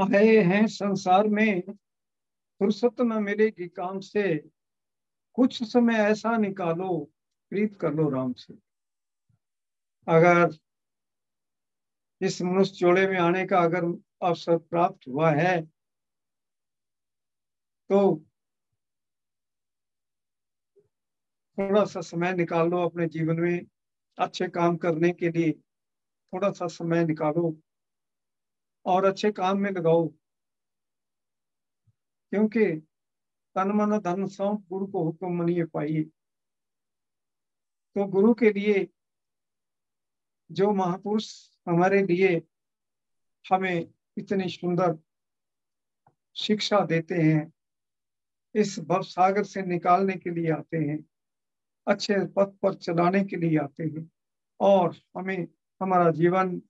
आए हैं संसार में, फुर्सत न मिलेगी काम से, कुछ समय ऐसा निकालो, प्रीत कर लो राम से। अगर इस मनुष्य जोड़े में आने का अगर अवसर प्राप्त हुआ है तो थोड़ा सा समय निकाल लो अपने जीवन में, अच्छे काम करने के लिए थोड़ा सा समय निकालो और अच्छे काम में लगाओ, क्योंकि तन मन धन सौंप गुरु को हुक्म मनिए पाइए। तो गुरु के लिए जो महापुरुष हमारे लिए हमें इतनी सुंदर शिक्षा देते हैं, इस भवसागर से निकालने के लिए आते हैं, अच्छे पथ पर चलाने के लिए आते हैं और हमें हमारा जीवन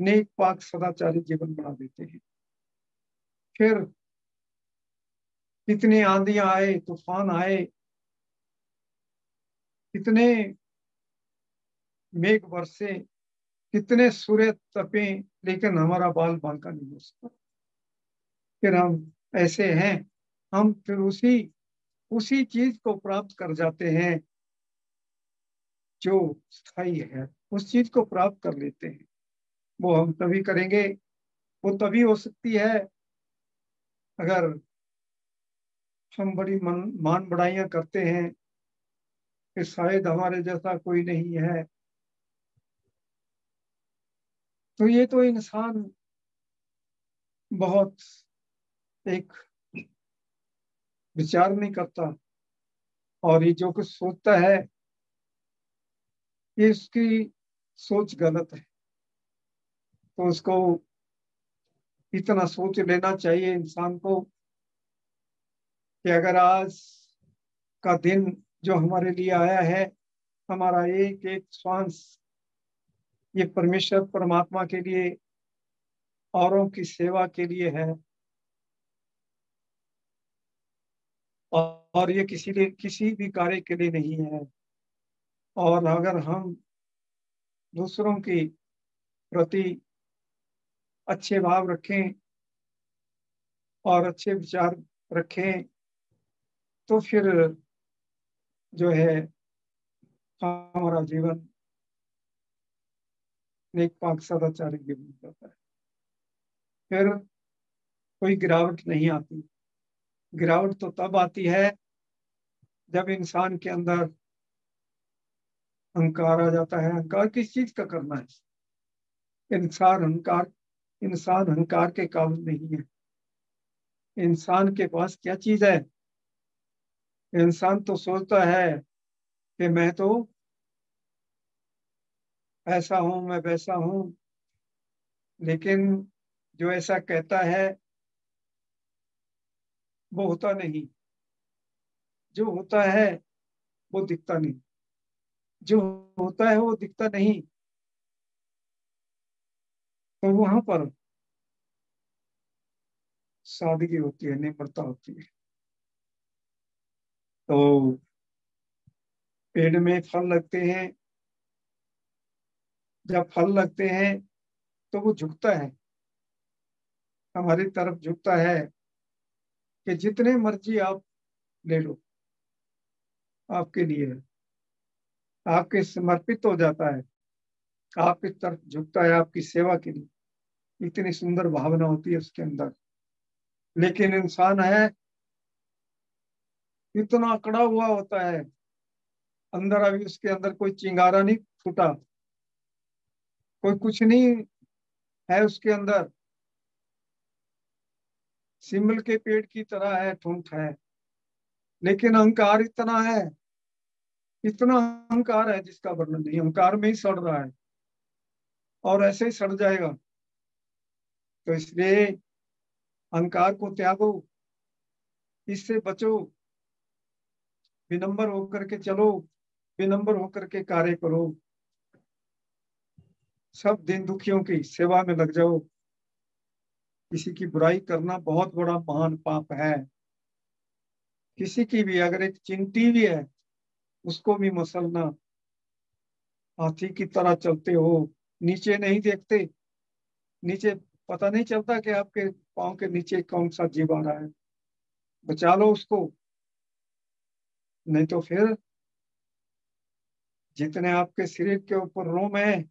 नेक पाक सदाचारी जीवन बना देते हैं। फिर इतनी आंधियां आए, तूफान आए, कितने मेघ बरसे, कितने सूर्य तपे, लेकिन हमारा बाल बांका नहीं हो सकता। फिर हम ऐसे हैं, हम फिर उसी चीज को प्राप्त कर जाते हैं जो स्थायी है, उस चीज को प्राप्त कर लेते हैं। वो हम तभी करेंगे, वो तभी हो सकती है अगर हम बड़ी मान बढ़ाइयाँ करते हैं कि शायद हमारे जैसा कोई नहीं है। तो ये तो इंसान बहुत एक विचार नहीं करता और ये जो कुछ सोचता है ये उसकी सोच गलत है। तो उसको इतना सोच लेना चाहिए इंसान को कि अगर आज का दिन जो हमारे लिए आया है, हमारा एक एक श्वास ये परमेश्वर परमात्मा के लिए, औरों की सेवा के लिए है और ये किसी भी कार्य के लिए नहीं है। और अगर हम दूसरों के प्रति अच्छे भाव रखें और अच्छे विचार रखें तो फिर जो है हमारा जीवन नेक पाक सदाचारी जीवन हो जाता है। फिर कोई गिरावट नहीं आती। गिरावट तो तब आती है जब इंसान के अंदर अहंकार आ जाता है। अहंकार किस चीज का करना है? इंसान अहंकार के काबू नहीं है। इंसान के पास क्या चीज है? इंसान तो सोचता है कि मैं तो ऐसा हूं, मैं वैसा हूं, लेकिन जो ऐसा कहता है वो होता नहीं, जो होता है वो दिखता नहीं, जो होता है वो दिखता नहीं। तो वहां पर सादगी होती है, निम्रता होती है। तो पेड़ में फल लगते हैं, जब फल लगते हैं तो वो झुकता है, हमारी तरफ झुकता है कि जितने मर्जी आप ले लो, आपके लिए है, आपके समर्पित हो जाता है, आपकी तरफ झुकता है आपकी सेवा के लिए। इतनी सुंदर भावना होती है उसके अंदर। लेकिन इंसान है इतना अकड़ा हुआ होता है अंदर, अभी उसके अंदर कोई चिंगारा नहीं फूटा, कोई कुछ नहीं है उसके अंदर, सिमल के पेड़ की तरह है, ठुंठ है, लेकिन अहंकार इतना है, इतना अहंकार है जिसका वर्णन नहीं। अहंकार में ही सड़ रहा है और ऐसे ही सड़ जाएगा। तो इसलिए अहंकार को त्यागो, इससे बचो, विनम्र होकर के चलो, विनम्र होकर के कार्य करो, सब दीन दुखियों की सेवा में लग जाओ। किसी की बुराई करना बहुत बड़ा महान पाप है। किसी की भी अगर एक चिंटी भी है उसको भी मसलना, हाथी की तरह चलते हो, नीचे नहीं देखते, नीचे पता नहीं चलता कि आपके पांव के नीचे कौन सा जीव आ रहा है। बचा लो उसको, नहीं तो फिर जितने आपके शरीर के ऊपर रोम है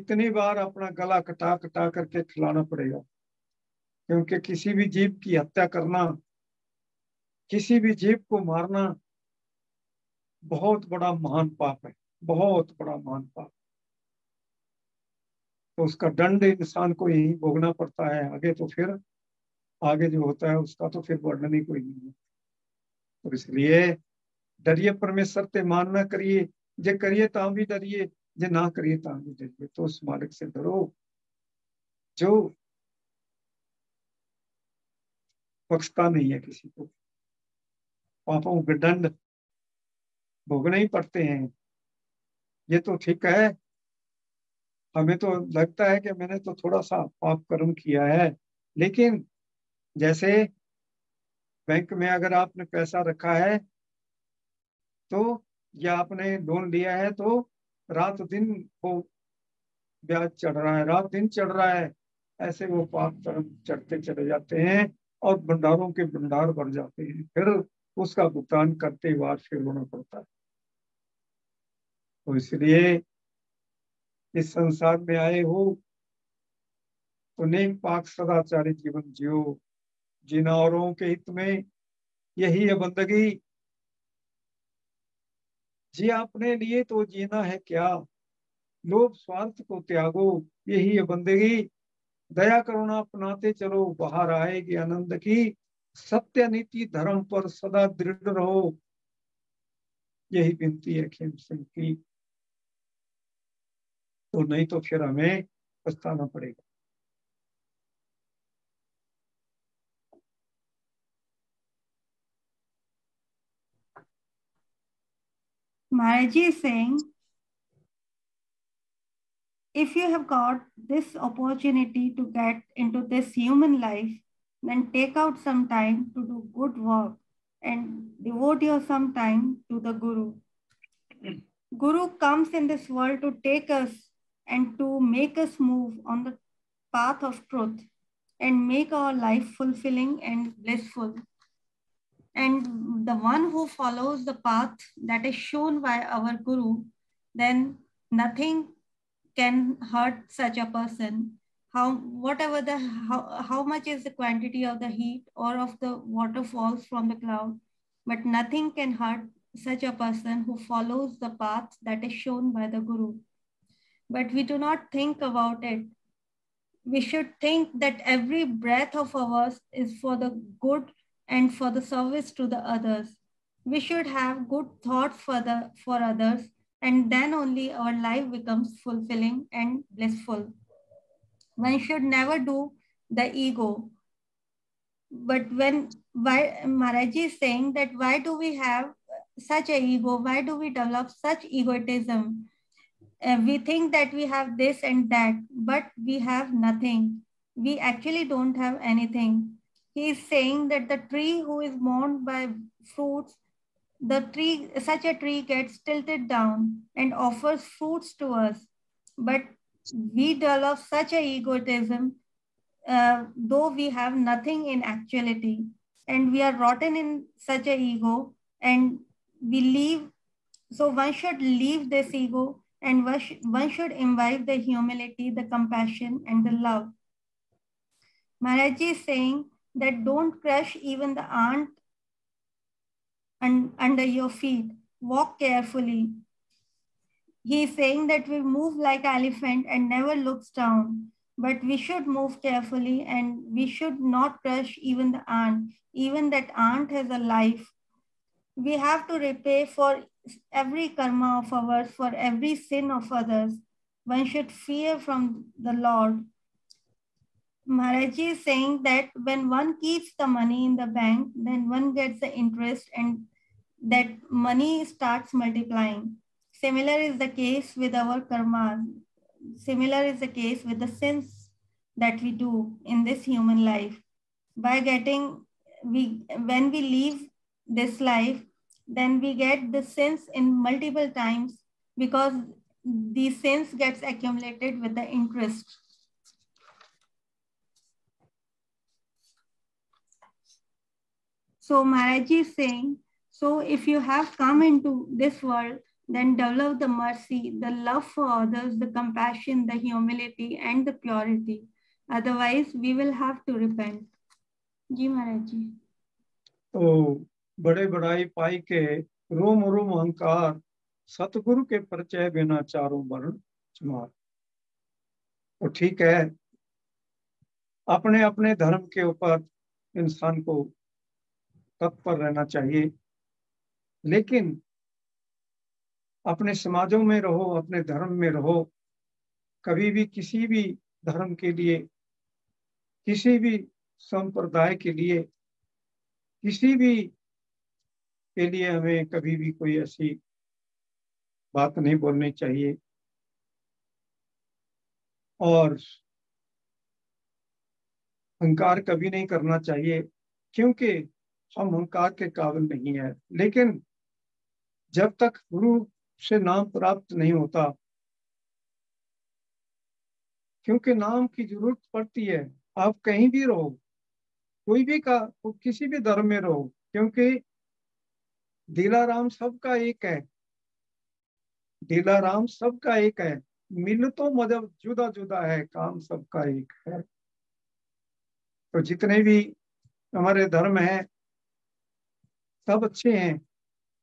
इतनी बार अपना गला कटा कटा करके खिलाना पड़ेगा, क्योंकि किसी भी जीव की हत्या करना, किसी भी जीव को मारना बहुत बड़ा महान पाप है, बहुत बड़ा महान पाप। तो उसका दंड इंसान को यही भोगना पड़ता है। आगे तो फिर आगे जो होता है उसका तो फिर वर्णन ही कोई नहीं है। तो इसलिए डरिए परमेश्वर ते, मान ना करिए, जे करिए तां भी डरिए, जे ना करिए तां भी डरिए। तो उस मालिक से डरो जो बख्शता नहीं है किसी को। पापों के दंड भोगने ही पड़ते हैं। ये तो ठीक है, हमें तो लगता है कि मैंने तो थोड़ा सा पाप कर्म किया है, लेकिन जैसे बैंक में अगर आपने पैसा रखा है तो, या आपने लोन लिया है तो रात दिन वो ब्याज चढ़ रहा है, रात दिन चढ़ रहा है, ऐसे वो पाप कर्म चढ़ते चले जाते हैं और भंडारों के भंडार भर जाते हैं। फिर उसका भुगतान करते बार फिर होना पड़ता है। तो इसलिए इस संसार में आए हो तो नेक पाक सदाचारी जीवन जियो, जिना औरों के हित में, यही है बंदगी। जी अपने लिए तो जीना है क्या, लोभ स्वार्थ को त्यागो, यही है बंदगी। दया करुणा अपनाते चलो, बाहर आएगी आनंद की। सत्य नीति धर्म पर सदा दृढ़ रहो, यही विनती है खेम सिंह की। तो नहीं तो फिर हमें पछताना पड़ेगा। Maharaj ji is saying, if you have got this opportunity to get into this human life, then take out some time to do good work and devote your some time to the Guru. Guru comes in this world to take us and to make us move on the path of truth and make our life fulfilling and blissful. And the one who follows the path that is shown by our Guru, then nothing can hurt such a person. How much is the quantity of the heat or of the water falls from the cloud, but nothing can hurt such a person who follows the path that is shown by the Guru. But we do not think about it. We should think that every breath of ours is for the good and for the service to the others. We should have good thoughts for others, and then only our life becomes fulfilling and blissful. One should never do the ego. But why Maharaj ji is saying that why do we have such an ego? Why do we develop such egotism? We think that we have this and that, but we have nothing. We actually don't have anything. He is saying that the tree who is mourned by fruits, such a tree gets tilted down and offers fruits to us. But we develop such an egotism, though we have nothing in actuality, and we are rotten in such an ego, and we leave. So one should leave this ego, and one should imbibe the humility, the compassion, and the love. Maharaj ji is saying that don't crush even the ant under your feet. Walk carefully. He is saying that we move like elephant and never looks down, but we should move carefully and we should not crush even the ant. Even that ant has a life. We have to repay for every karma of ours, for every sin of others. One should fear from the Lord. Maharaj ji is saying that when one keeps the money in the bank, then one gets the interest and that money starts multiplying. Similar is the case with our karma. Similar is the case with the sins that we do in this human life. When we leave this life, then we get the sins in multiple times because these sins gets accumulated with the interest. So Maharaj Ji is saying, so if you have come into this world, then develop the mercy, the love for others, the compassion, the humility, and the purity. Otherwise, we will have to repent. Ji Maharaj Ji. Oh, बड़े बड़ाई पाई के रोम रोम अहंकार सतगुरु के परिचय बिना चारों वर्ण चमार। तो ठीक है, अपने अपने धर्म के ऊपर इंसान को तत्पर रहना चाहिए, लेकिन अपने समाजों में रहो, अपने धर्म में रहो, कभी भी किसी भी धर्म के लिए, किसी भी संप्रदाय के लिए, किसी भी के लिए हमें कभी भी कोई ऐसी बात नहीं बोलनी चाहिए। और अहंकार कभी नहीं करना चाहिए, क्योंकि हम अहंकार के काबिल नहीं है। लेकिन जब तक गुरु से नाम प्राप्त नहीं होता, क्योंकि नाम की जरूरत पड़ती है। आप कहीं भी रहो, कोई भी का किसी भी धर्म में रहो, क्योंकि दिलाराम सबका एक है, दिलाराम सबका एक है। मिल तो मजहब जुदा जुदा है, काम सबका एक है। तो जितने भी हमारे धर्म हैं सब अच्छे हैं,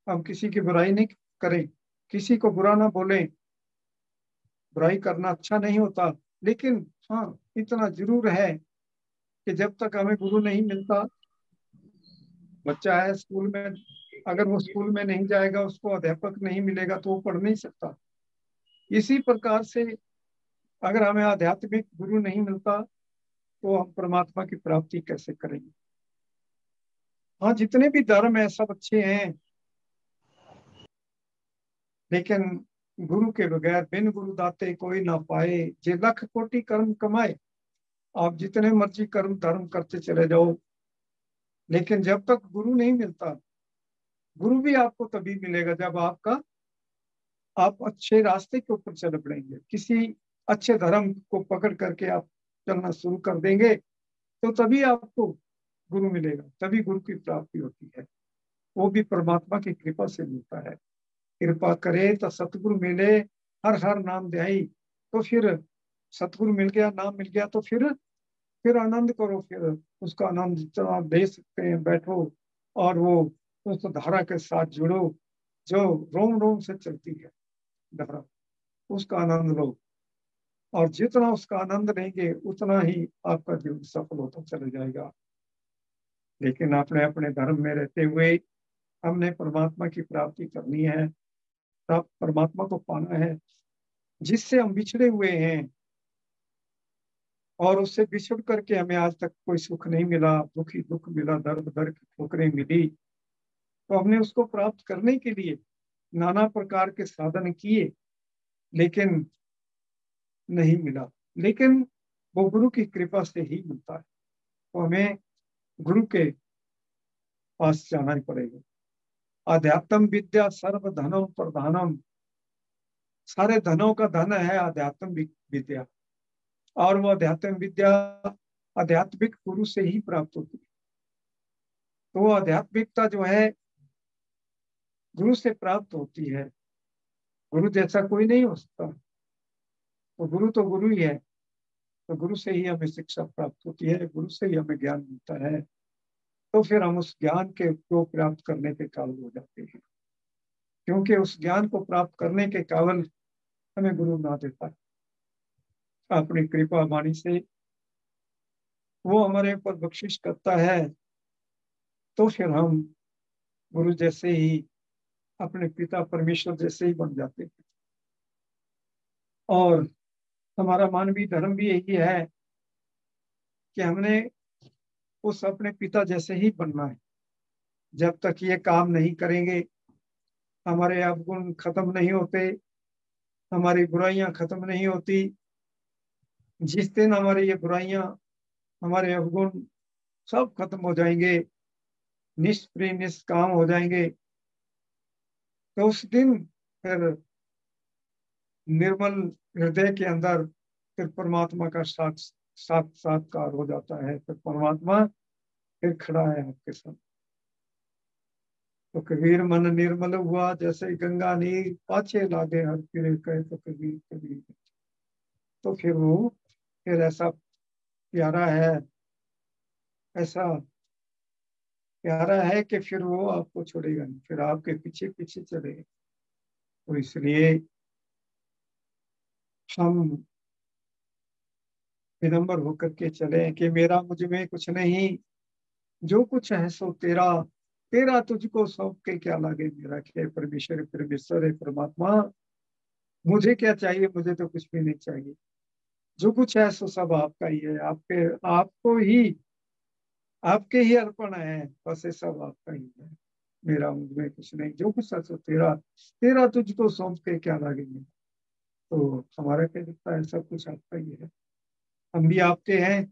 हम किसी की बुराई नहीं करें, किसी को बुरा ना बोलें। बुराई करना अच्छा नहीं होता, लेकिन हाँ इतना जरूर है कि जब तक हमें गुरु नहीं मिलता, बच्चा है स्कूल में, अगर वो स्कूल में नहीं जाएगा, उसको अध्यापक नहीं मिलेगा तो वो पढ़ नहीं सकता। इसी प्रकार से अगर हमें आध्यात्मिक गुरु नहीं मिलता तो हम परमात्मा की प्राप्ति कैसे करेंगे। हाँ जितने भी धर्म है सब अच्छे हैं, लेकिन गुरु के बगैर बिन गुरु दाते कोई ना पाए, जे लख कोटि कर्म कमाए। आप जितने मर्जी कर्म धर्म करते चले जाओ, लेकिन जब तक गुरु नहीं मिलता, गुरु भी आपको तभी मिलेगा जब आपका आप अच्छे रास्ते के ऊपर चल पड़ेंगे, किसी अच्छे धर्म को पकड़ करके आप चलना शुरू कर देंगे, तो तभी आपको गुरु मिलेगा, तभी गुरु की प्राप्ति होती है। वो भी परमात्मा की कृपा से मिलता है। कृपा करे तो सतगुरु मिले, हर हर नाम ध्याई। तो फिर सतगुरु मिल गया, नाम मिल गया, तो फिर आनंद करो, फिर उसका आनंद जितना आप दे सकते हैं बैठो, और वो उस धारा के साथ जुड़ो जो रोम रोम से चलती है धारा, उसका आनंद लो। और जितना उसका आनंद लेंगे उतना ही आपका जीवन सफल होता चला जाएगा। लेकिन आपने अपने धर्म में रहते हुए हमने परमात्मा की प्राप्ति करनी है, परमात्मा को पाना है, जिससे हम बिछड़े हुए हैं, और उससे बिछड़ करके हमें आज तक कोई सुख नहीं मिला, दुखी दुख मिला, दर्द दर्द ठोकरें मिली। तो हमने उसको प्राप्त करने के लिए नाना प्रकार के साधन किए, लेकिन नहीं मिला। लेकिन वो गुरु की कृपा से ही मिलता है, तो हमें गुरु के पास जाना ही पड़ेगा। आध्यात्म विद्या सर्व धनम प्रधानम, सारे धनों का धन है आध्यात्म विद्या, और वो आध्यात्म विद्या आध्यात्मिक गुरु से ही प्राप्त होती है। तो आध्यात्मिकता जो है गुरु से प्राप्त होती है, गुरु जैसा कोई नहीं हो सकता। तो गुरु ही है, तो गुरु से ही हमें शिक्षा प्राप्त होती है, गुरु से ही हमें ज्ञान मिलता है। तो फिर हम उस ज्ञान के को प्राप्त करने के काबिल हो जाते हैं, क्योंकि उस ज्ञान को प्राप्त करने के काबिल हमें गुरु ना देता है। अपनी कृपा वाणी से वो हमारे ऊपर बख्शिश करता है, तो फिर हम गुरु जैसे ही, अपने पिता परमेश्वर जैसे ही बन जाते हैं। और हमारा मानवीय धर्म भी यही है कि हमने उस अपने पिता जैसे ही बनना है। जब तक ये काम नहीं करेंगे, हमारे अवगुण खत्म नहीं होते, हमारी बुराइयां खत्म नहीं होती। जिस दिन हमारी ये बुराइयां, हमारे अवगुण सब खत्म हो जाएंगे, निष्प्रेम निष्काम हो जाएंगे, तो उस दिन फिर निर्मल हृदय के अंदर फिर परमात्मा का साक्षात्कार हो जाता है। फिर परमात्मा फिर खड़ा है आपके साथ। तो कबीर मन निर्मल हुआ जैसे गंगा नीर, पाछे लागे हर फिरे कहे तो कबीर कबीर। तो फिर वो फिर ऐसा प्यारा है, ऐसा प्यारा है कि फिर वो आपको छोड़ेगा नहीं, फिर आपके पीछे पीछे चलेगा। तो इसलिए हम विनम्र होकर के चले कि मेरा मुझ में कुछ नहीं, जो कुछ है सो तेरा, तेरा तुझको सौंप के क्या लागे मेरा। के परमेश्वर परमेश्वर है परमात्मा, मुझे क्या चाहिए, मुझे तो कुछ भी नहीं चाहिए, जो कुछ है सो सब आपका ही है, आपके आपको ही, आपके ही अर्पण है, बस ये सब आपका ही है, मेरा मुझमें कुछ नहीं, जो कुछ है सो तेरा, तेरा तुझको सौंप के क्या लागे मेरा। तो हमारा क्या दिखता है, सब कुछ आपका ही है, हम भी आपके हैं,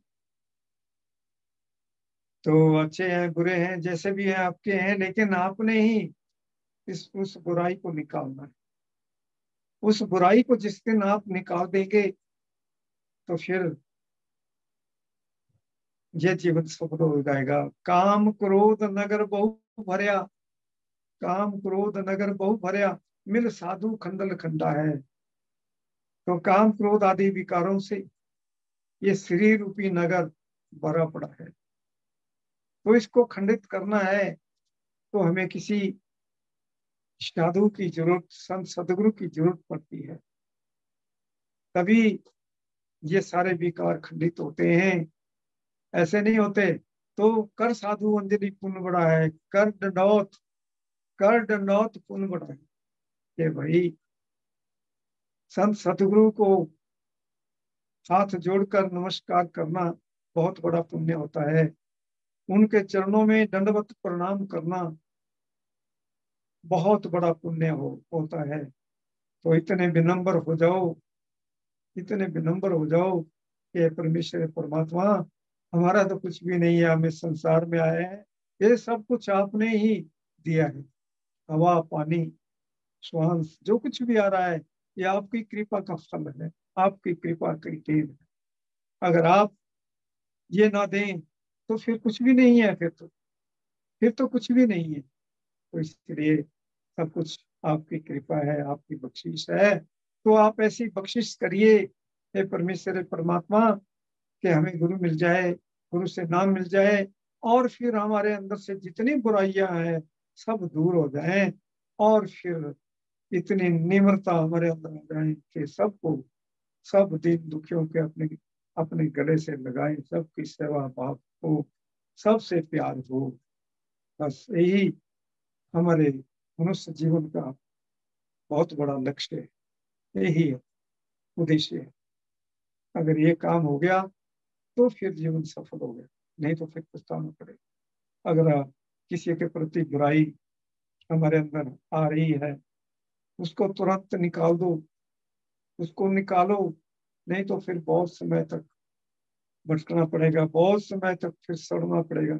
तो अच्छे हैं बुरे हैं जैसे भी हैं आपके हैं, लेकिन आपने ही इस उस बुराई को निकालना है। उस बुराई को जिस दिन आप निकाल देंगे तो फिर यह जीवन सफल हो जाएगा। काम क्रोध नगर बहु भरया, काम क्रोध नगर बहु भरया मिल साधु खंडल खंडा है। तो काम क्रोध आदि विकारों से ये शरीर रूपी नगर भरा पड़ा है, तो इसको खंडित करना है तो हमें किसी साधु की जरूरत, संत सदगुरु की जरूरत पड़ती है, तभी ये सारे विकार खंडित होते हैं, ऐसे नहीं होते। तो कर साधु अंजलि पुण्य बड़ा है, कर दंडौत पुण्य बड़ा है। ये भाई संत सदगुरु को हाथ जोड़कर नमस्कार करना बहुत बड़ा पुण्य होता है, उनके चरणों में दंडवत प्रणाम करना बहुत बड़ा पुण्य होता है। तो इतने विनम्र हो जाओ, इतने विनम्र हो जाओ कि परमेश्वर परमात्मा हमारा तो कुछ भी नहीं है, हम इस संसार में आए हैं, ये सब कुछ आपने ही दिया है, हवा पानी श्वास जो कुछ भी आ रहा है ये आपकी कृपा का फल है, आपकी कृपा की देन है। अगर आप ये ना दें तो फिर कुछ भी नहीं है, फिर तो कुछ भी नहीं है। तो इसलिए सब कुछ आपकी कृपा है, आपकी बख्शिश है। तो आप ऐसी बख्शिश करिए हे परमेश्वर परमात्मा कि हमें गुरु मिल जाए, गुरु से नाम मिल जाए, और फिर हमारे अंदर से जितनी बुराइयां हैं सब दूर हो जाएं, और फिर इतनी निम्रता हमारे अंदर आ जाए कि सबको सब दिन दुखियों के अपने अपने गले से लगाएं, सबकी सेवा भाव हो, सबसे प्यार हो। बस यही हमारे मनुष्य जीवन का बहुत बड़ा लक्ष्य है, यही है उद्देश्य है। अगर ये काम हो गया तो फिर जीवन सफल हो गया, नहीं तो फिर पछताना पड़ेगा। अगर किसी के प्रति बुराई हमारे अंदर आ रही है उसको तुरंत निकाल दो, उसको निकालो, नहीं तो फिर बहुत समय तक भटकना पड़ेगा, बहुत समय तक फिर सड़ना पड़ेगा,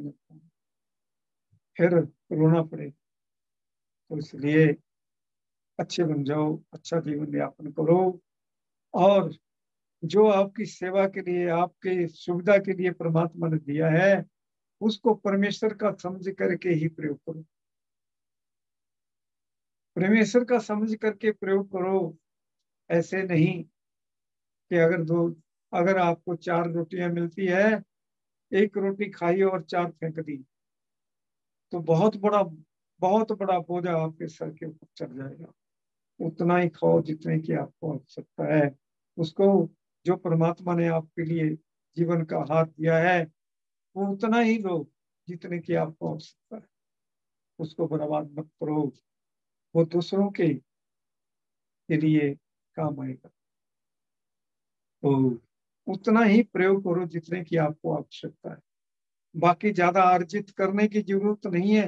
फिर रोना पड़ेगा। तो इसलिए अच्छे बन जाओ, अच्छा जीवन यापन करो, और जो आपकी सेवा के लिए, आपके सुविधा के लिए परमात्मा ने दिया है उसको परमेश्वर का समझ करके ही प्रयोग करो, परमेश्वर का समझ करके प्रयोग करो। ऐसे नहीं कि अगर आपको 4 रोटियां मिलती है, 1 रोटी खाई और 4 फेंक दी, तो बहुत बड़ा बोझा आपके सर के ऊपर चढ़ जाएगा। उतना ही खाओ जितने की आपको आवश्यकता है, उसको जो परमात्मा ने आपके लिए जीवन का हाथ दिया है वो उतना ही लो जितने की आपको आवश्यकता है, उसको बर्बाद मत करो, वो दूसरों के लिए काम आएगा। तो उतना ही प्रयोग करो जितने की आपको आवश्यकता है, बाकी ज्यादा अर्जित करने की जरूरत नहीं है,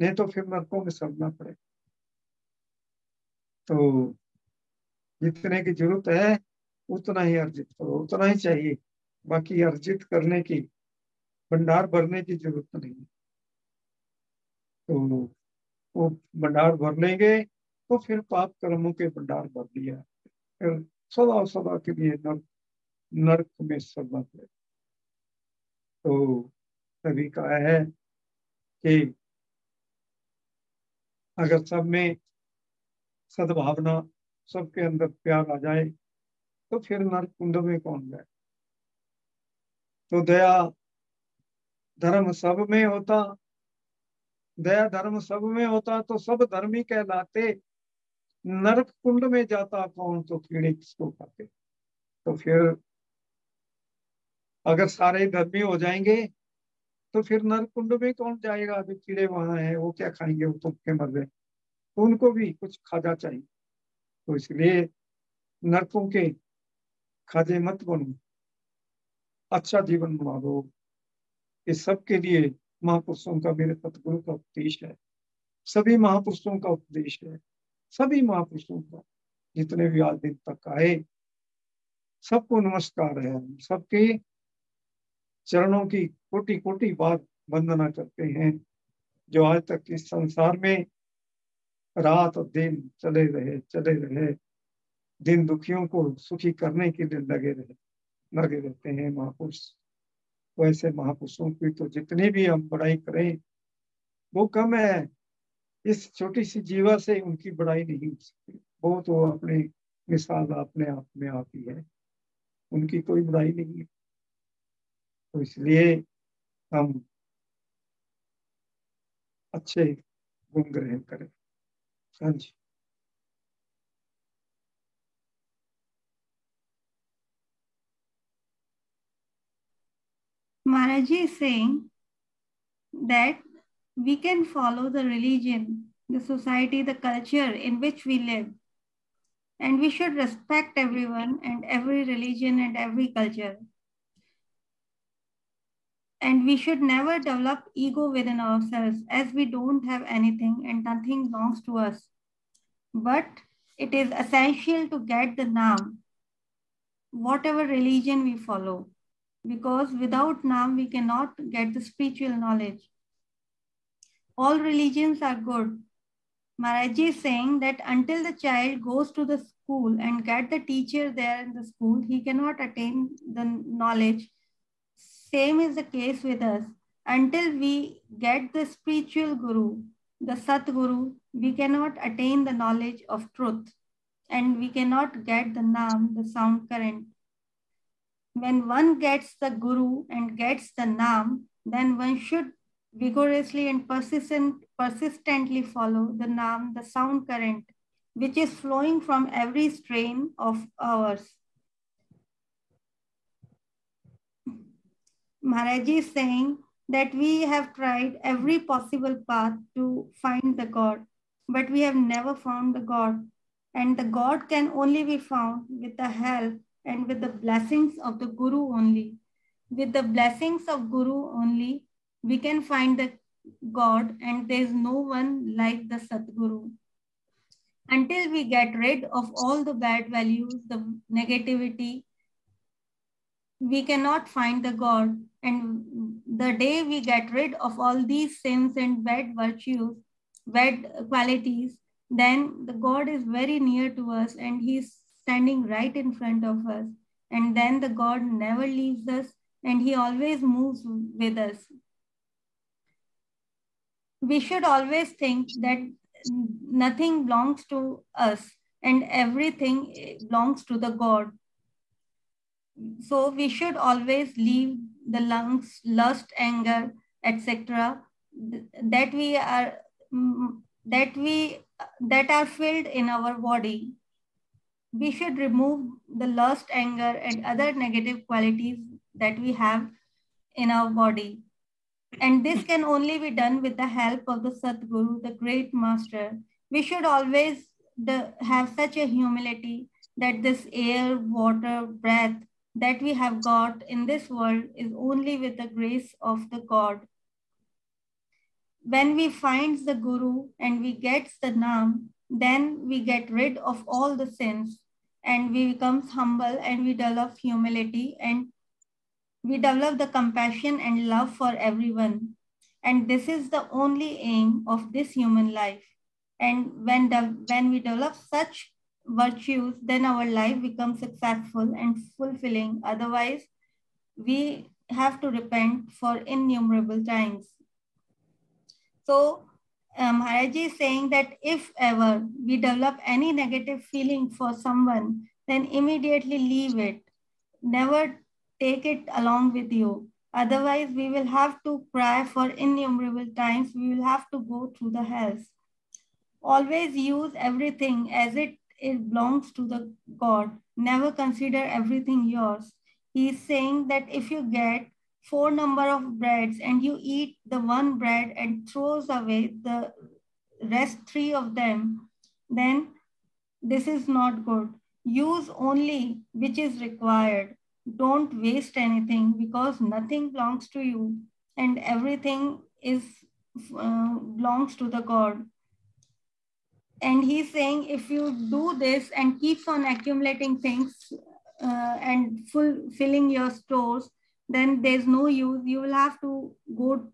नहीं तो फिर नरकों में सड़ना पड़ेगा। तो जितने की जरूरत है उतना ही अर्जित करो, उतना ही चाहिए, बाकी अर्जित करने की, भंडार भरने की जरूरत नहीं है। तो वो भंडार भर लेंगे तो फिर पाप कर्मों के भंडार भर दिया, फिर सदा सदा के लिए नर्क में सड़ना पड़ेगा। तो सभी कहा है कि अगर सब में सद्भावना, सबके अंदर प्यार आ जाए तो फिर नरक कुंडों में कौन जाए। तो दया धर्म सब में होता, दया धर्म सब में होता तो सब धर्मी कहलाते, नरक कुंड में जाता कौन तो कीड़े किसको खाते। तो फिर अगर सारे धर्मी हो जाएंगे तो फिर नरक कुंड में कौन जाएगा। जो कीड़े वहां हैं वो क्या खाएंगे, वो तो भूखे मर गए, तो उनको भी कुछ खाजा चाहिए। तो इसलिए नरकों के खाजे मत बनो, अच्छा जीवन मारो। इस सब के लिए महापुरुषों का, मेरे सतगुरु का उपदेश है, सभी महापुरुषों का उपदेश है, सभी महापुरुषों का जितने भी आज दिन तक आए सबको नमस्कार है। हम सबके चरणों की कोटि कोटि बार वंदना करते हैं जो आज तक इस संसार में रात और दिन चले रहे, दिन दुखियों को सुखी करने के लिए लगे रहते हैं महापुरुष। वैसे महापुरुषों की तो जितनी भी हम बड़ाई करें वो कम है। इस छोटी सी जीवा से उनकी बड़ाई नहीं हो सकती। वो तो अपने मिसाल अपने आप में आती है, उनकी कोई बड़ाई नहीं है। तो इसलिए हम अच्छे गुण ग्रहण करें। हाँ जी, Maharaj ji is saying that we can follow the religion, the society, the culture in which we live, and we should respect everyone and every religion and every culture. And we should never develop ego within ourselves, as we don't have anything and nothing belongs to us. But it is essential to get the Naam, whatever religion we follow, because without Naam we cannot get the spiritual knowledge. All religions are good. Maharaj ji is saying that until the child goes to the school and get the teacher there in the school, he cannot attain the knowledge. Same is the case with us. Until we get the spiritual guru, the Satguru, we cannot attain the knowledge of truth, and we cannot get the Naam, the sound current. When one gets the guru and gets the Naam, then one should vigorously and persistently follow the Naam, the sound current, which is flowing from every strain of ours. Maharaj ji is saying that we have tried every possible path to find the God, but we have never found the God. And the God can only be found with the help and with the blessings of the Guru only. With the blessings of Guru only, we can find the God, and there is no one like the Satguru. Until we get rid of all the bad values, the negativity, we cannot find the God. And the day we get rid of all these sins and bad virtues, bad qualities, then the God is very near to us and he is standing right in front of us. And then the God never leaves us and he always moves with us. We should always think that nothing belongs to us and everything belongs to the God. So we should always leave the lust, anger, etc. that are filled in our body. We should remove the lust, anger, and other negative qualities that we have in our body. And this can only be done with the help of the Satguru, the great master. We should always have such a humility that this air, water, breath that we have got in this world is only with the grace of the God. When we find the Guru and we get the Naam, then we get rid of all the sins and we become humble and we develop humility and we develop the compassion and love for everyone. And this is the only aim of this human life. And when we develop such virtues, then our life becomes successful and fulfilling. Otherwise, we have to repent for innumerable times. So Maharaj Ji is saying that if ever we develop any negative feeling for someone, then immediately leave it. Never take it along with you. Otherwise, we will have to cry for innumerable times. We will have to go through the hells. Always use everything as it belongs to the God. Never consider everything yours. He is saying that if you get 4 number of breads and you eat the 1 bread and throws away the rest 3 of them, then this is not good. Use only which is required. Don't waste anything, because nothing belongs to you and everything is belongs to the God. And he's saying if you do this and keeps on accumulating things and filling your stores, then there's no use. You will have to go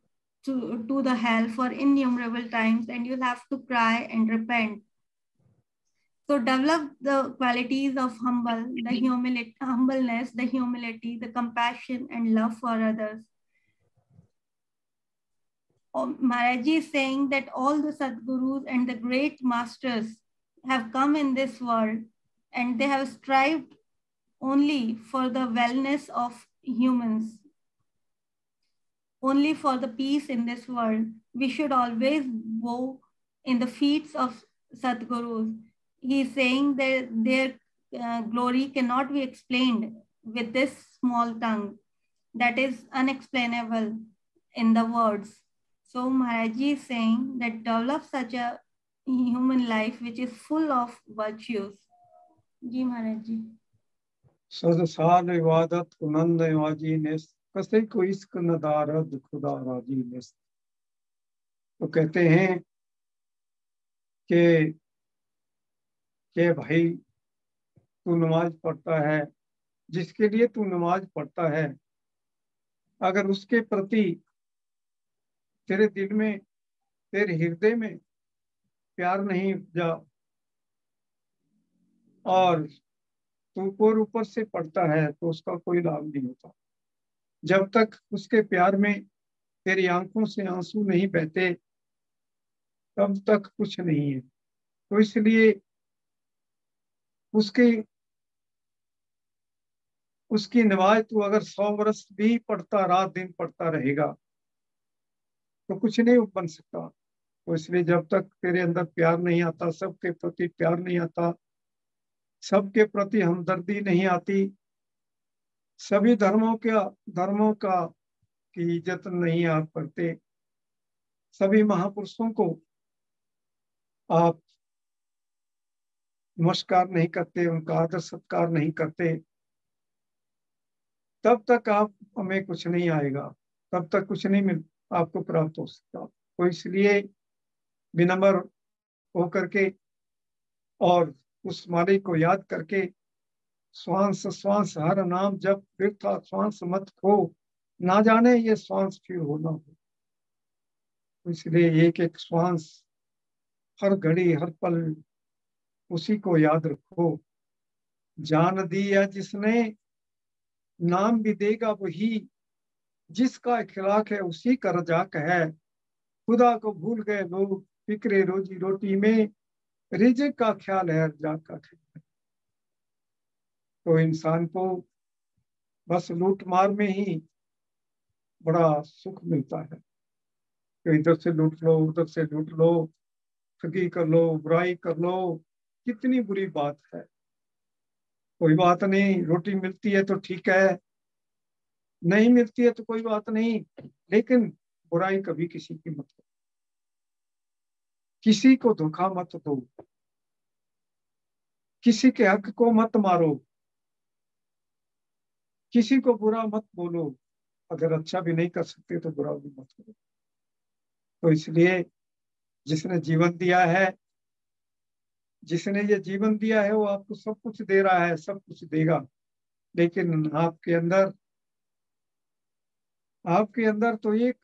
to the hell for innumerable times and you'll have to cry and repent. So develop the qualities of humbleness, the humility, the compassion and love for others. Maharaj Ji is saying that all the Sadgurus and the great masters have come in this world and they have strived only for the wellness of humans, only for the peace in this world. We should always bow in the feet of Sadgurus. He is saying that their glory cannot be explained with this small tongue. That is unexplainable in the words. So Maharaj Ji is saying that develop such a human life which is full of virtues. Ji Maharaj Ji. Sadasar Ivadat Unanda Ivaji Nest Kase ko isk nadara Khuda Raji Nest. तो कहते हैं कि भाई तू नमाज पढ़ता है, जिसके लिए तू नमाज पढ़ता है, अगर उसके प्रति तेरे दिल में, तेरे हृदय में प्यार नहीं उपजा और तू ऊपर ऊपर से पढ़ता है तो उसका कोई लाभ नहीं होता। जब तक उसके प्यार में तेरी आंखों से आंसू नहीं बहते तब तक कुछ नहीं है। तो इसलिए उसकी नमाज तू अगर 100 वर्ष भी पढ़ता, रात दिन पढ़ता रहेगा तो कुछ नहीं बन सकता। तो इसलिए जब तक तेरे अंदर प्यार नहीं आता, सबके प्रति प्यार नहीं आता, सबके प्रति हमदर्दी नहीं आती, सभी धर्मों का की इज्जत नहीं आप करते, सभी महापुरुषों को आप नमस्कार नहीं करते, उनका आदर सत्कार नहीं करते, तब तक आप हमें कुछ नहीं आएगा, तब तक कुछ नहीं मिल आपको प्राप्त हो सकता। तो इसलिए विनम्र होकर के और उस मालिक को याद करके श्वास श्वास हर नाम जब व्यर्थ श्वास मत खो, ना जाने ये श्वास फिर होना हो। इसलिए एक एक श्वास, हर घड़ी हर पल उसी को याद रखो। जान दिया जिसने नाम भी देगा वही, जिसका इखलाक है उसी का रजाक है। खुदा को भूल गए लोग, फिक्रे रोजी रोटी में रिज़्क़ का ख्याल है, रजाक का ख्याल है। तो इंसान को बस लूट मार में ही बड़ा सुख मिलता है। तो इधर से लूट लो, उधर से लूट लो, ठगी कर लो, बुराई कर लो, कितनी बुरी बात है। कोई बात नहीं, रोटी मिलती है तो ठीक है, नहीं मिलती है तो कोई बात नहीं, लेकिन बुराई कभी किसी की मत करो, किसी को धोखा मत दो, किसी के हक को मत मारो, किसी को बुरा मत बोलो, अगर अच्छा भी नहीं कर सकते तो बुरा भी मत करो। तो इसलिए जिसने जीवन दिया है, जिसने ये जीवन दिया है वो आपको सब कुछ दे रहा है, सब कुछ देगा, लेकिन आपके अंदर तो एक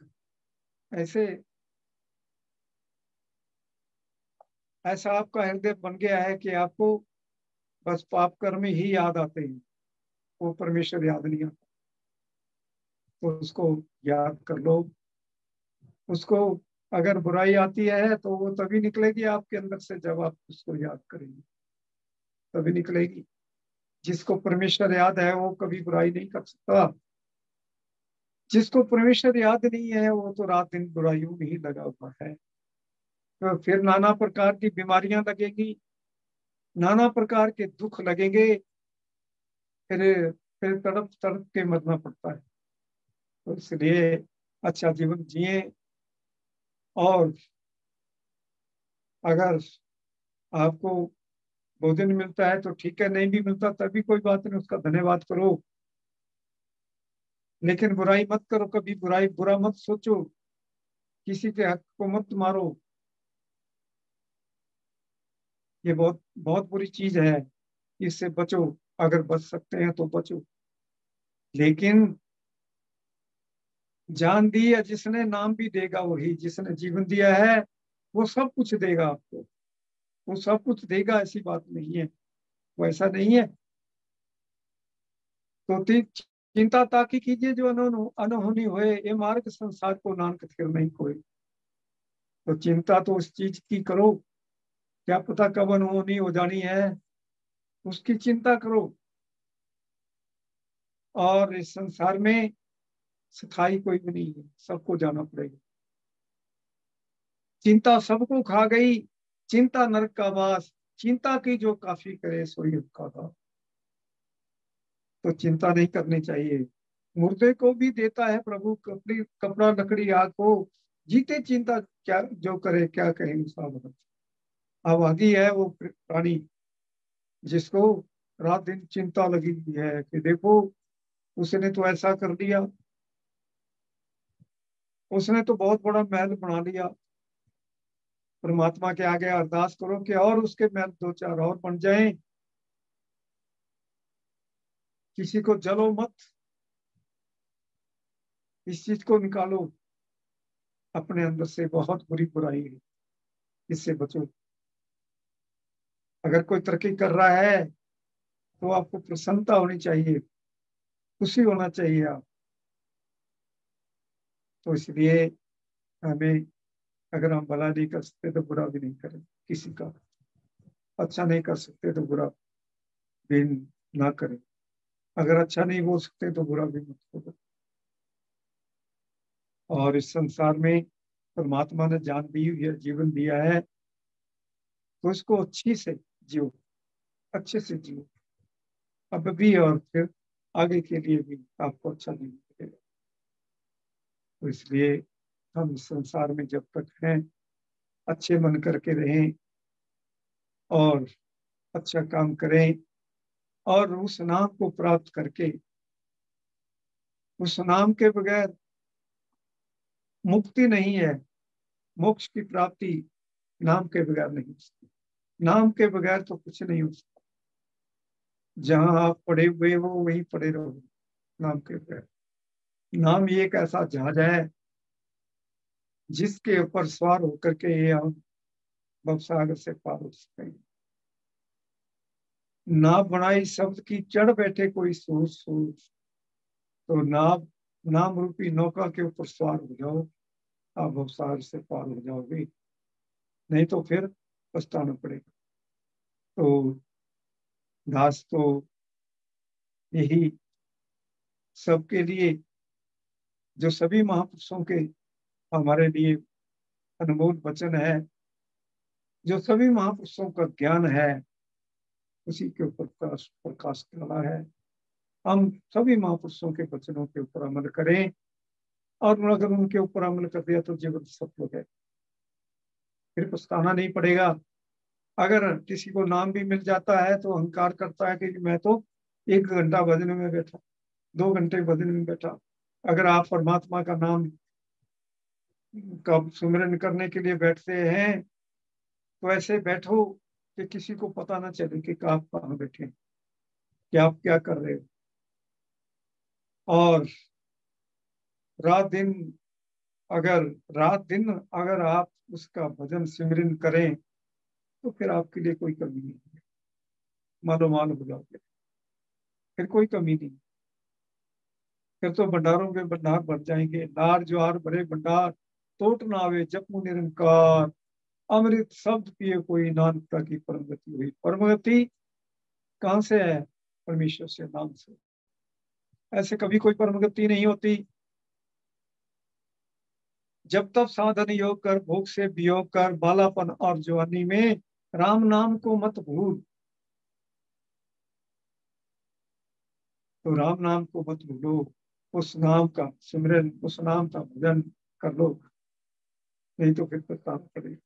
ऐसा आपका हृदय बन गया है कि आपको बस पाप कर्म ही याद आते हैं, वो परमेश्वर याद नहीं आता। तो उसको याद कर लो, उसको अगर बुराई आती है तो वो तभी निकलेगी आपके अंदर से जब आप उसको याद करेंगे, तभी निकलेगी। जिसको परमेश्वर याद है वो कभी बुराई नहीं कर सकता। जिसको परमेश्वर याद नहीं है वो तो रात दिन बुराइयों में ही लगा हुआ है। तो फिर नाना प्रकार की बीमारियां लगेंगी, नाना प्रकार के दुख लगेंगे, फिर तड़प तड़प के मरना पड़ता है। तो इसलिए अच्छा जीवन जिए। और अगर आपको भोजन मिलता है तो ठीक है, नहीं भी मिलता तभी कोई बात नहीं, उसका धन्यवाद करो, लेकिन बुराई मत करो कभी, बुरा मत सोचो, किसी के हक को मत मारो। ये बहुत बहुत बुरी चीज है, इससे बचो। अगर बच सकते हैं तो बचो, लेकिन जान दी है जिसने, नाम भी देगा वही, जिसने जीवन दिया है वो सब कुछ देगा आपको, वो सब कुछ देगा, ऐसी बात नहीं है, वो ऐसा नहीं है। तो चिंता ताकि कीजिए जो अनहोनी होए, ये मार्ग संसार को नानक थिर नहीं कोई। तो चिंता तो उस चीज की करो, क्या पता कब अनहोनी हो जानी है, उसकी चिंता करो। और इस संसार में स्थाई कोई भी नहीं है, सबको जाना पड़ेगा। चिंता सबको खा गई, चिंता नरक का वास, चिंता की जो काफी करे सोई उसका दास। तो चिंता नहीं करनी चाहिए। मुर्दे को भी देता है प्रभु कपड़ा लकड़ी आग को, जीते चिंता क्या जो करे क्या कहे मुसाफिर। आवागी है वो प्राणी जिसको रात दिन चिंता लगी है कि देखो उसने तो ऐसा कर दिया, उसने तो बहुत बड़ा महल बना लिया। परमात्मा के आगे अरदास करो कि और उसके महल दो चार और बन जाएं। किसी को जलो मत, इस चीज को निकालो अपने अंदर से, बहुत बुरी बुराई है, इससे बचो। अगर कोई तरक्की कर रहा है तो आपको प्रसन्नता होनी चाहिए, खुशी होना चाहिए आप। तो इसलिए हमें, अगर हम भला नहीं कर सकते तो बुरा भी नहीं करें, किसी का अच्छा नहीं कर सकते तो बुरा भी ना करें, अगर अच्छा नहीं बोल सकते तो बुरा भी मत करो। और इस संसार में परमात्मा ने जान दी हुई है, जीवन दिया है, तो इसको अच्छी से जियो, अच्छे से जियो अब भी, और फिर आगे के लिए भी आपको अच्छा नहीं मिलेगा। तो इसलिए हम इस संसार में जब तक हैं अच्छे मन करके रहें और अच्छा काम करें, और उस नाम को प्राप्त करके, उस नाम के बगैर मुक्ति नहीं है, मोक्ष की प्राप्ति नाम के बगैर नहीं हो सकती, नाम के बगैर तो कुछ नहीं हो सकता। जहां आप पड़े हुए हो वहीं पड़े रहो नाम के बगैर। नाम ये एक ऐसा जहाज है जिसके ऊपर सवार होकर के ये हम भवसागर से पार हो सकेंगे। नाव बनाई शब्द की चढ़ बैठे कोई सोच सोच, तो नाम रूपी नौका के ऊपर सवार हो जाओ, आप भवसागर से पार हो जाओगे, नहीं तो फिर पछताना पड़ेगा। तो दास तो यही सबके लिए, जो सभी महापुरुषों के हमारे लिए अनमोल वचन है, जो सभी महापुरुषों का ज्ञान है, उसी के ऊपर प्रकाश डाला है। हम सभी महापुरुषों के वचनों के ऊपर अमल करें, और अगर उनके ऊपर अमल कर दिया तो जीवन सफल है, फिर पछताना नहीं पड़ेगा। अगर किसी को नाम भी मिल जाता है तो अहंकार करता है कि मैं तो 1 घंटा भजन में बैठा, 2 घंटे भजन में बैठा। अगर आप परमात्मा का नाम कब सुमिरन करने के लिए बैठते हैं तो ऐसे बैठो कि किसी को पता ना चले कि आप कहाँ बैठे, कि आप क्या कर रहे हो। और रात दिन अगर आप उसका भजन सिमरन करें तो फिर आपके लिए कोई कमी नहीं है, मालोमाल हो जाओगे, फिर कोई कमी नहीं। फिर तो भंडारों के भंडार बढ़ जाएंगे, लार ज्वार बड़े भंडार, टोट ना आवे जपू निरंकार। अमृत शब्द पिए कोई, नानकता की परमगति हुई। परमगति कहाँ से है? परमेश्वर से, नाम से। ऐसे कभी कोई परमगति नहीं होती। जब तब साधन योग कर, भोग से वियोग कर, बालापन और जवानी में राम नाम को मत भूल। तो राम नाम को मत भूलो, उस नाम का सिमरन, उस नाम का भजन कर लो, नहीं तो फिर पछताना पड़ेगा।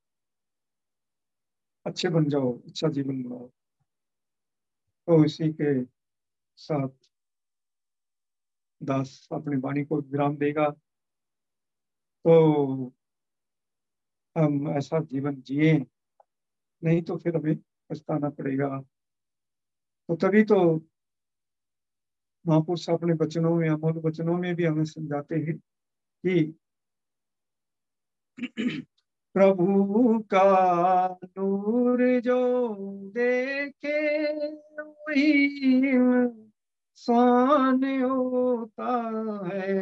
अच्छे बन जाओ, अच्छा जीवन बनाओ। तो इसी के साथ दास अपनी वाणी को विराम देगा। तो हम ऐसा जीवन जिए, नहीं तो फिर हमें पछताना पड़ेगा। तो तभी तो महापुरुष अपने वचनों में, अमूल वचनों में भी हमें समझाते हैं कि प्रभु का नूर जो देखे वही शान होता है।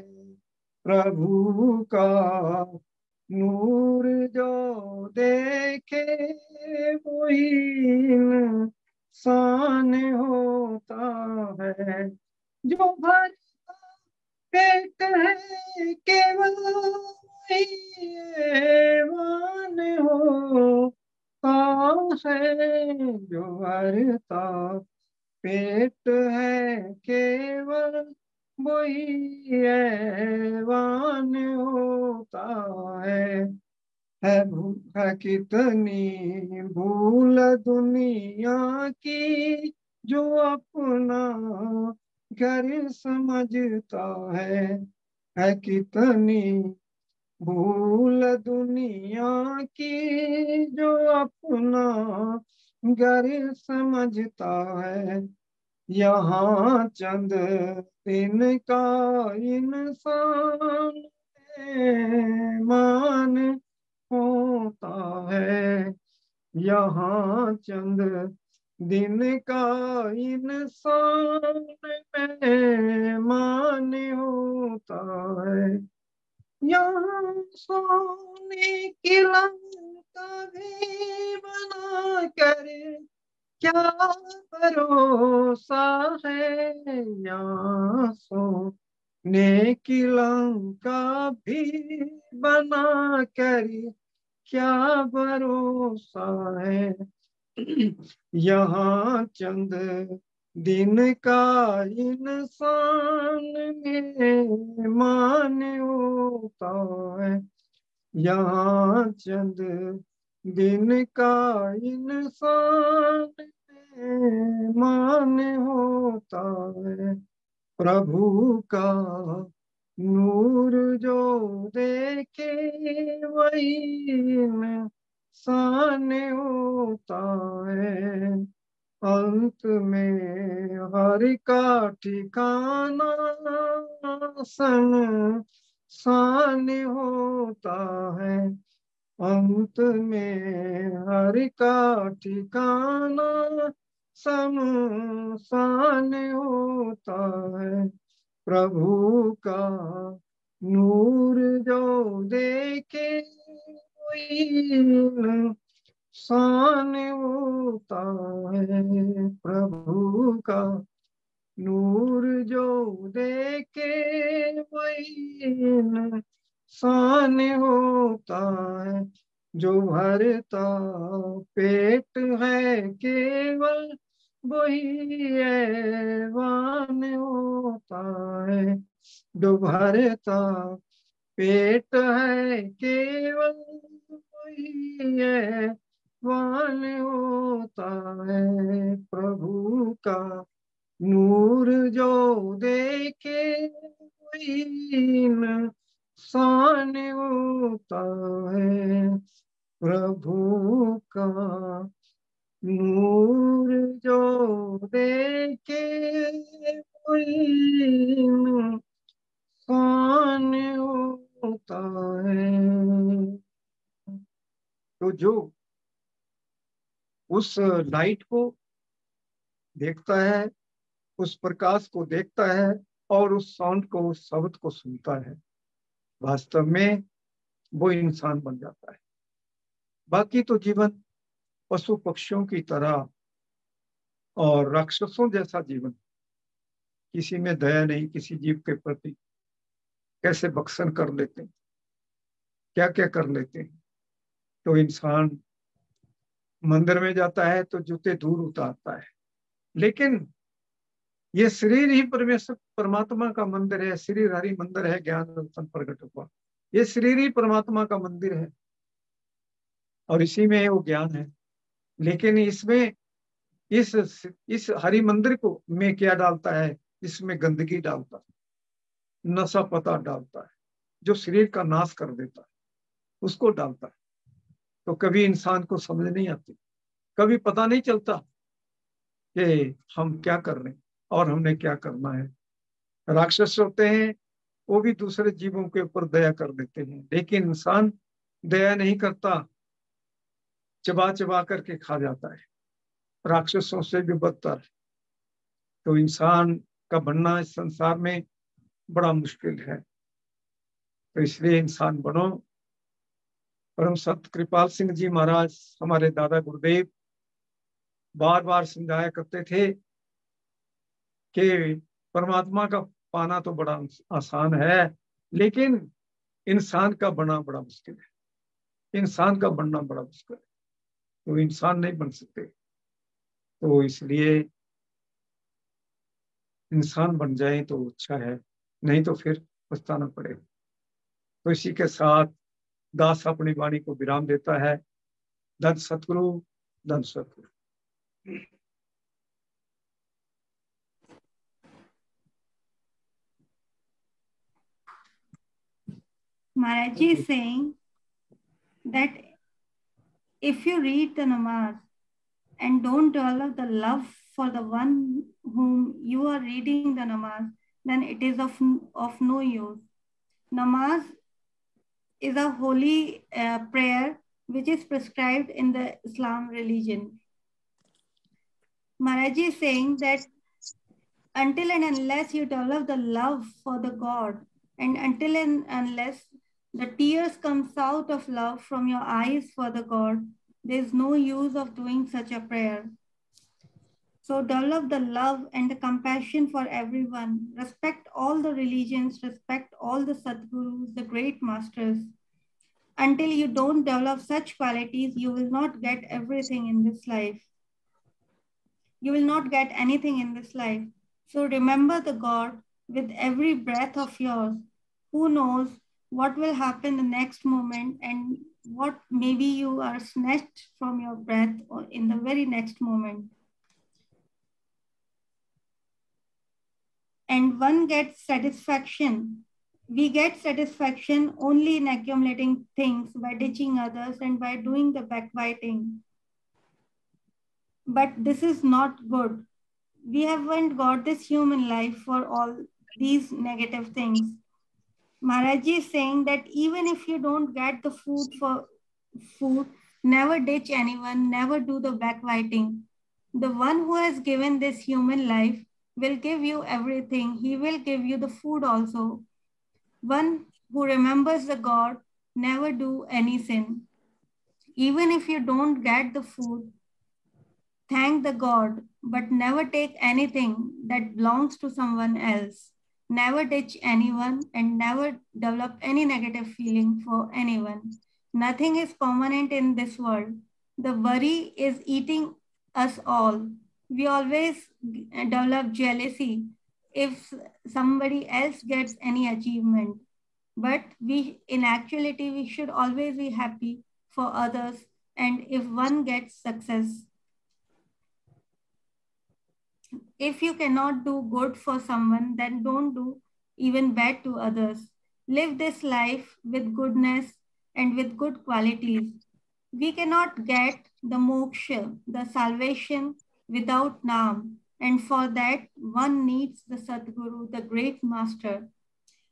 प्रभु का नूर जो देखे वही शान होता है। जो भरता पेट है केवल मान होता है। जो भरता पेट है केवल वही ऐवान होता है। कितनी भूल दुनिया की, जो अपना घर समझता है। कितनी भूल दुनिया की, जो अपना घर समझता है। यहाँ चंद दिन का इंसान मान होता है। यहाँ चंद दिन का इंसान मान होता है। यहाँ सोने की लंका भी बना कर क्या भरोसा है। यहाँ सोने की लंका भी बना कर क्या भरोसा है। यहाँ चंद दिन का इंसान में मान होता है। यहाँ चंद दिन का इंसान में मान होता है। प्रभु का नूर जो देखे वही में शान होता है। अंत में हर का ठिकाना संसान होता है। अंत में हर का ठिकाना संसान होता है। प्रभु का नूर जो देखे शान होता है। प्रभु का नूर जो देखे वही शान होता है। जो भरता पेट है केवल वही ऐवान होता है। जो भरता पेट है केवल वही ऐवान होता है। प्रभु का नूर जो देखे वही शान होता है। प्रभु का नूर जो देखे वही शान होता है। तो जो उस लाइट को देखता है, उस प्रकाश को देखता है और उस साउंड को, उस शब्द को सुनता है, वास्तव में वो इंसान बन जाता है। बाकी तो जीवन पशु पक्षियों की तरह और राक्षसों जैसा जीवन, किसी में दया नहीं, किसी जीव के प्रति कैसे बख्शन कर लेते हैं, क्या क्या कर लेते हैं। तो इंसान मंदिर में जाता है तो जूते दूर उतारता है, लेकिन ये शरीर ही परमेश्वर परमात्मा का मंदिर है। शरीर हरि मंदिर है, ज्ञान दर्शन प्रकट हुआ। ये शरीर ही परमात्मा का मंदिर है और इसी में वो ज्ञान है। लेकिन इसमें इस हरि मंदिर को में क्या डालता है, इसमें गंदगी डालता है, नशा पता डालता है, जो शरीर का नाश कर देता है उसको डालता है। तो कभी इंसान को समझ नहीं आती, कभी पता नहीं चलता कि हम क्या कर रहे हैं और हमने क्या करना है। राक्षस होते हैं वो भी दूसरे जीवों के ऊपर दया कर देते हैं, लेकिन इंसान दया नहीं करता, चबा चबा करके खा जाता है, राक्षसों से भी बदतर। तो इंसान का बनना इस संसार में बड़ा मुश्किल है। तो इसलिए इंसान बनो। परम संत कृपाल सिंह जी महाराज, हमारे दादा गुरुदेव, बार बार समझाया करते थे कि परमात्मा का पाना तो बड़ा आसान है, लेकिन इंसान का बनना बड़ा मुश्किल है, इंसान का बनना बड़ा मुश्किल है। तो इंसान नहीं बन सकते, तो इसलिए इंसान बन जाए तो अच्छा है, नहीं तो फिर पछताना पड़ेगा। तो इसी के साथ दास अपनी वाणी को विराम देता है। धन सतगुरु, धन सतगुरु। Maharaj ji is saying that if you read the namaz and don't develop the love for the one whom you are reading the namaz, then it is of no use. Namaz is a holy prayer which is prescribed in the Islam religion. Maharaj ji is saying that until and unless you develop the love for the God, and until and unless the tears comes out of love from your eyes for the God, there is no use of doing such a prayer. So develop the love and the compassion for everyone. Respect all the religions, respect all the Sadgurus, the great masters. Until you don't develop such qualities, you will not get everything in this life. You will not get anything in this life. So remember the God with every breath of yours. Who knows what will happen the next moment, and what maybe you are snatched from your breath or in the very next moment. And one gets satisfaction. We get satisfaction only in accumulating things, by ditching others and by doing the backbiting. But this is not good. We haven't got this human life for all these negative things. Maharaj ji is saying that even if you don't get the food for food, never ditch anyone, never do the backbiting. The one who has given this human life will give you everything. He will give you the food also. One who remembers the God never do any sin. Even if you don't get the food, thank the God, but never take anything that belongs to someone else. Never ditch anyone and never develop any negative feeling for anyone. Nothing is permanent in this world. The worry is eating us all. We always develop jealousy if somebody else gets any achievement. But in actuality, we should always be happy for others and if one gets success. If you cannot do good for someone, then don't do even bad to others. Live this life with goodness and with good qualities. We cannot get the moksha, the salvation, without Naam. And for that, one needs the Satguru, the great master.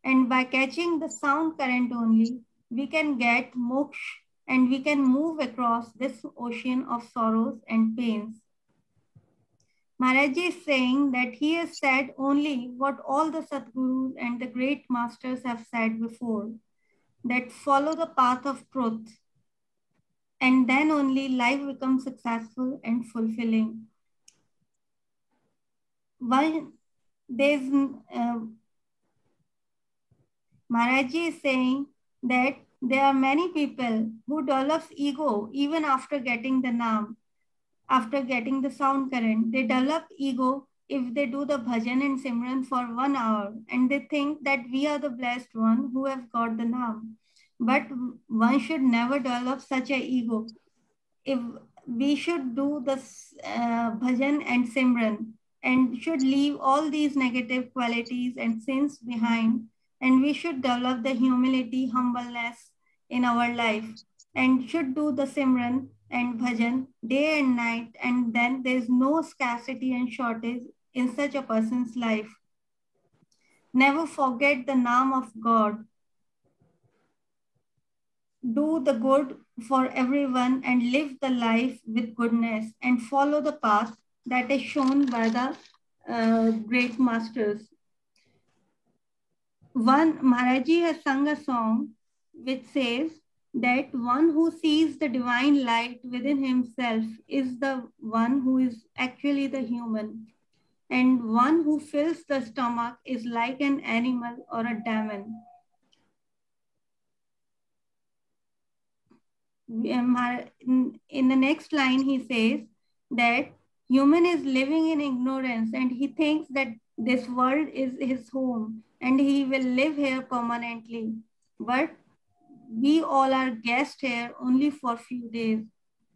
And by catching the sound current only, we can get moksha and we can move across this ocean of sorrows and pains. Maharaj ji is saying that he has said only what all the Sadgurus and the great masters have said before. that follow the path of truth, and then only life becomes successful and fulfilling. While there's Maharaji is saying that there are many people who develops ego even after getting the naam, after getting the sound current. They develop ego if they do the bhajan and simran for 1 hour, and they think that we are the blessed one who have got the naam. But one should never develop such an ego. If we should do the bhajan and simran, and should leave all these negative qualities and sins behind, and we should develop the humility, humbleness in our life, and should do the simran and bhajan day and night, and then there's no scarcity and shortage in such a person's life. Never forget the naam of God. Do the good for everyone and live the life with goodness, and follow the path that is shown by the great masters. One Maharaji has sung a song which says that one who sees the divine light within himself is the one who is actually the human, and one who fills the stomach is like an animal or a demon. In the next line he says that human is living in ignorance, and he thinks that this world is his home and he will live here permanently. But we all are guests here only for a few days.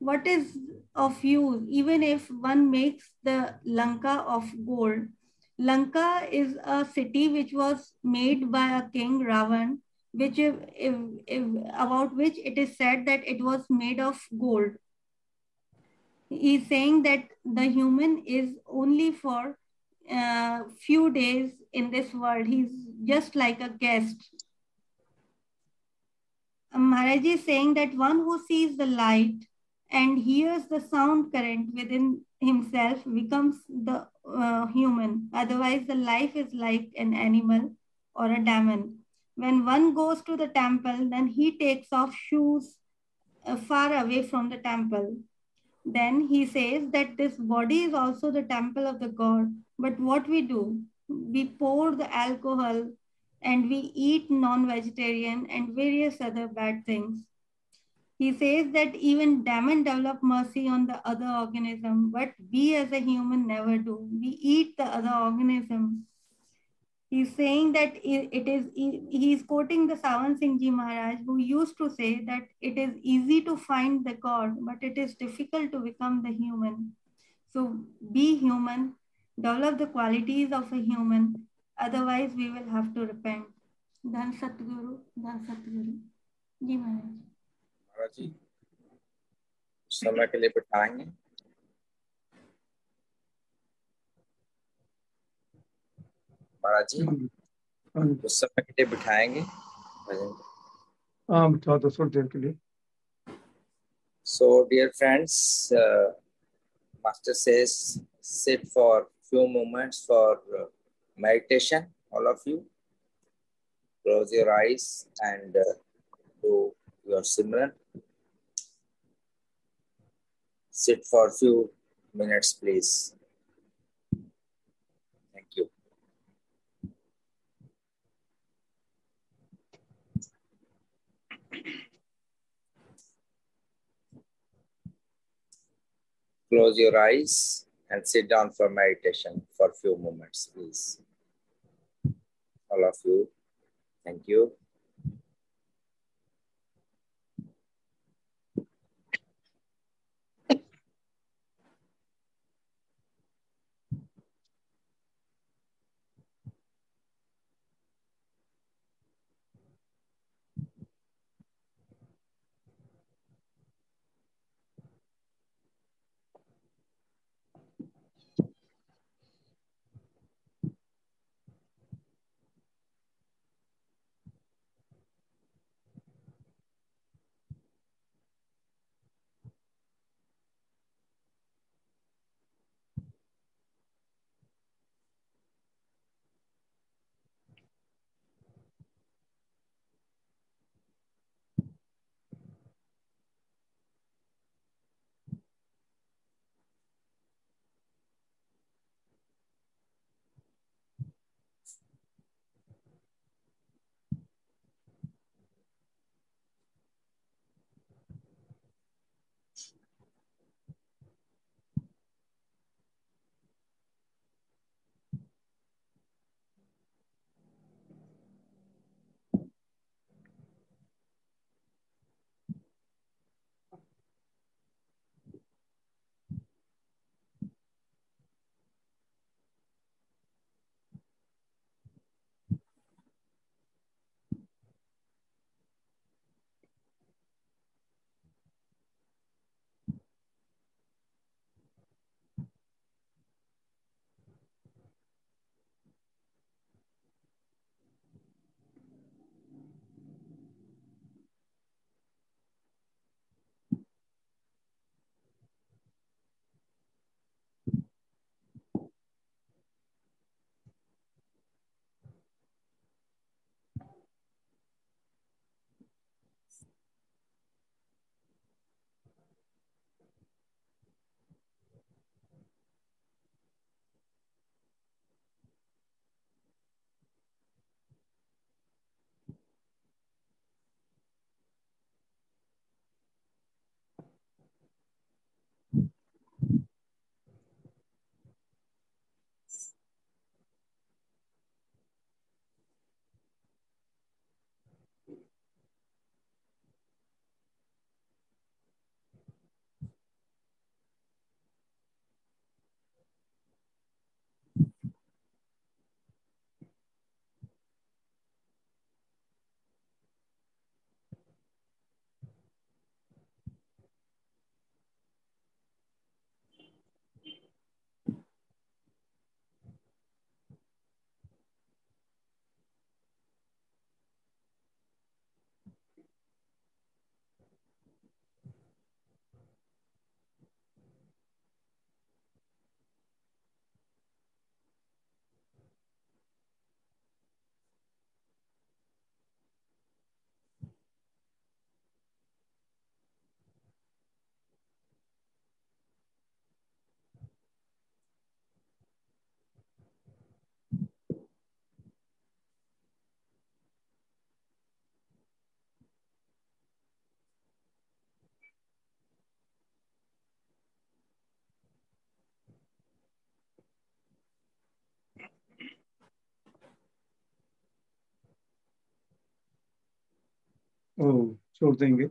What is of use even if one makes the Lanka of gold? Lanka is a city which was made by a king, Ravan, which about which it is said that it was made of gold. He is saying that the human is only for few days in this world. He's just like a guest. Maharaji is saying that one who sees the light and hears the sound current within himself becomes the human. Otherwise, the life is like an animal or a demon. When one goes to the temple, then he takes off shoes far away from the temple. Then he says that this body is also the temple of the God. But what we do, we pour the alcohol and we eat non-vegetarian and various other bad things. He says that even demons develop mercy on the other organism, but we as a human never do. We eat the other organism. He's saying that he's quoting the Sawan Singh Ji Maharaj, who used to say that it is easy to find the God, but it is difficult to become the human. So be human, develop the qualities of a human, otherwise we will have to repent. Dhan Satguru Ji Maharaj. Maharaj Ji, समय के लिए बिठाएंगे. महाराज जी उस समय के लिए बिठाएंगे बिठा दो थोड़ी देर के लिए. So dear friends, master says sit for few moments for meditation. All of you close your eyes and do your simran. Sit for few minutes please. Close your eyes and sit down for meditation for a few moments, please. All of you, thank you. ஓ சொல்றீங்க.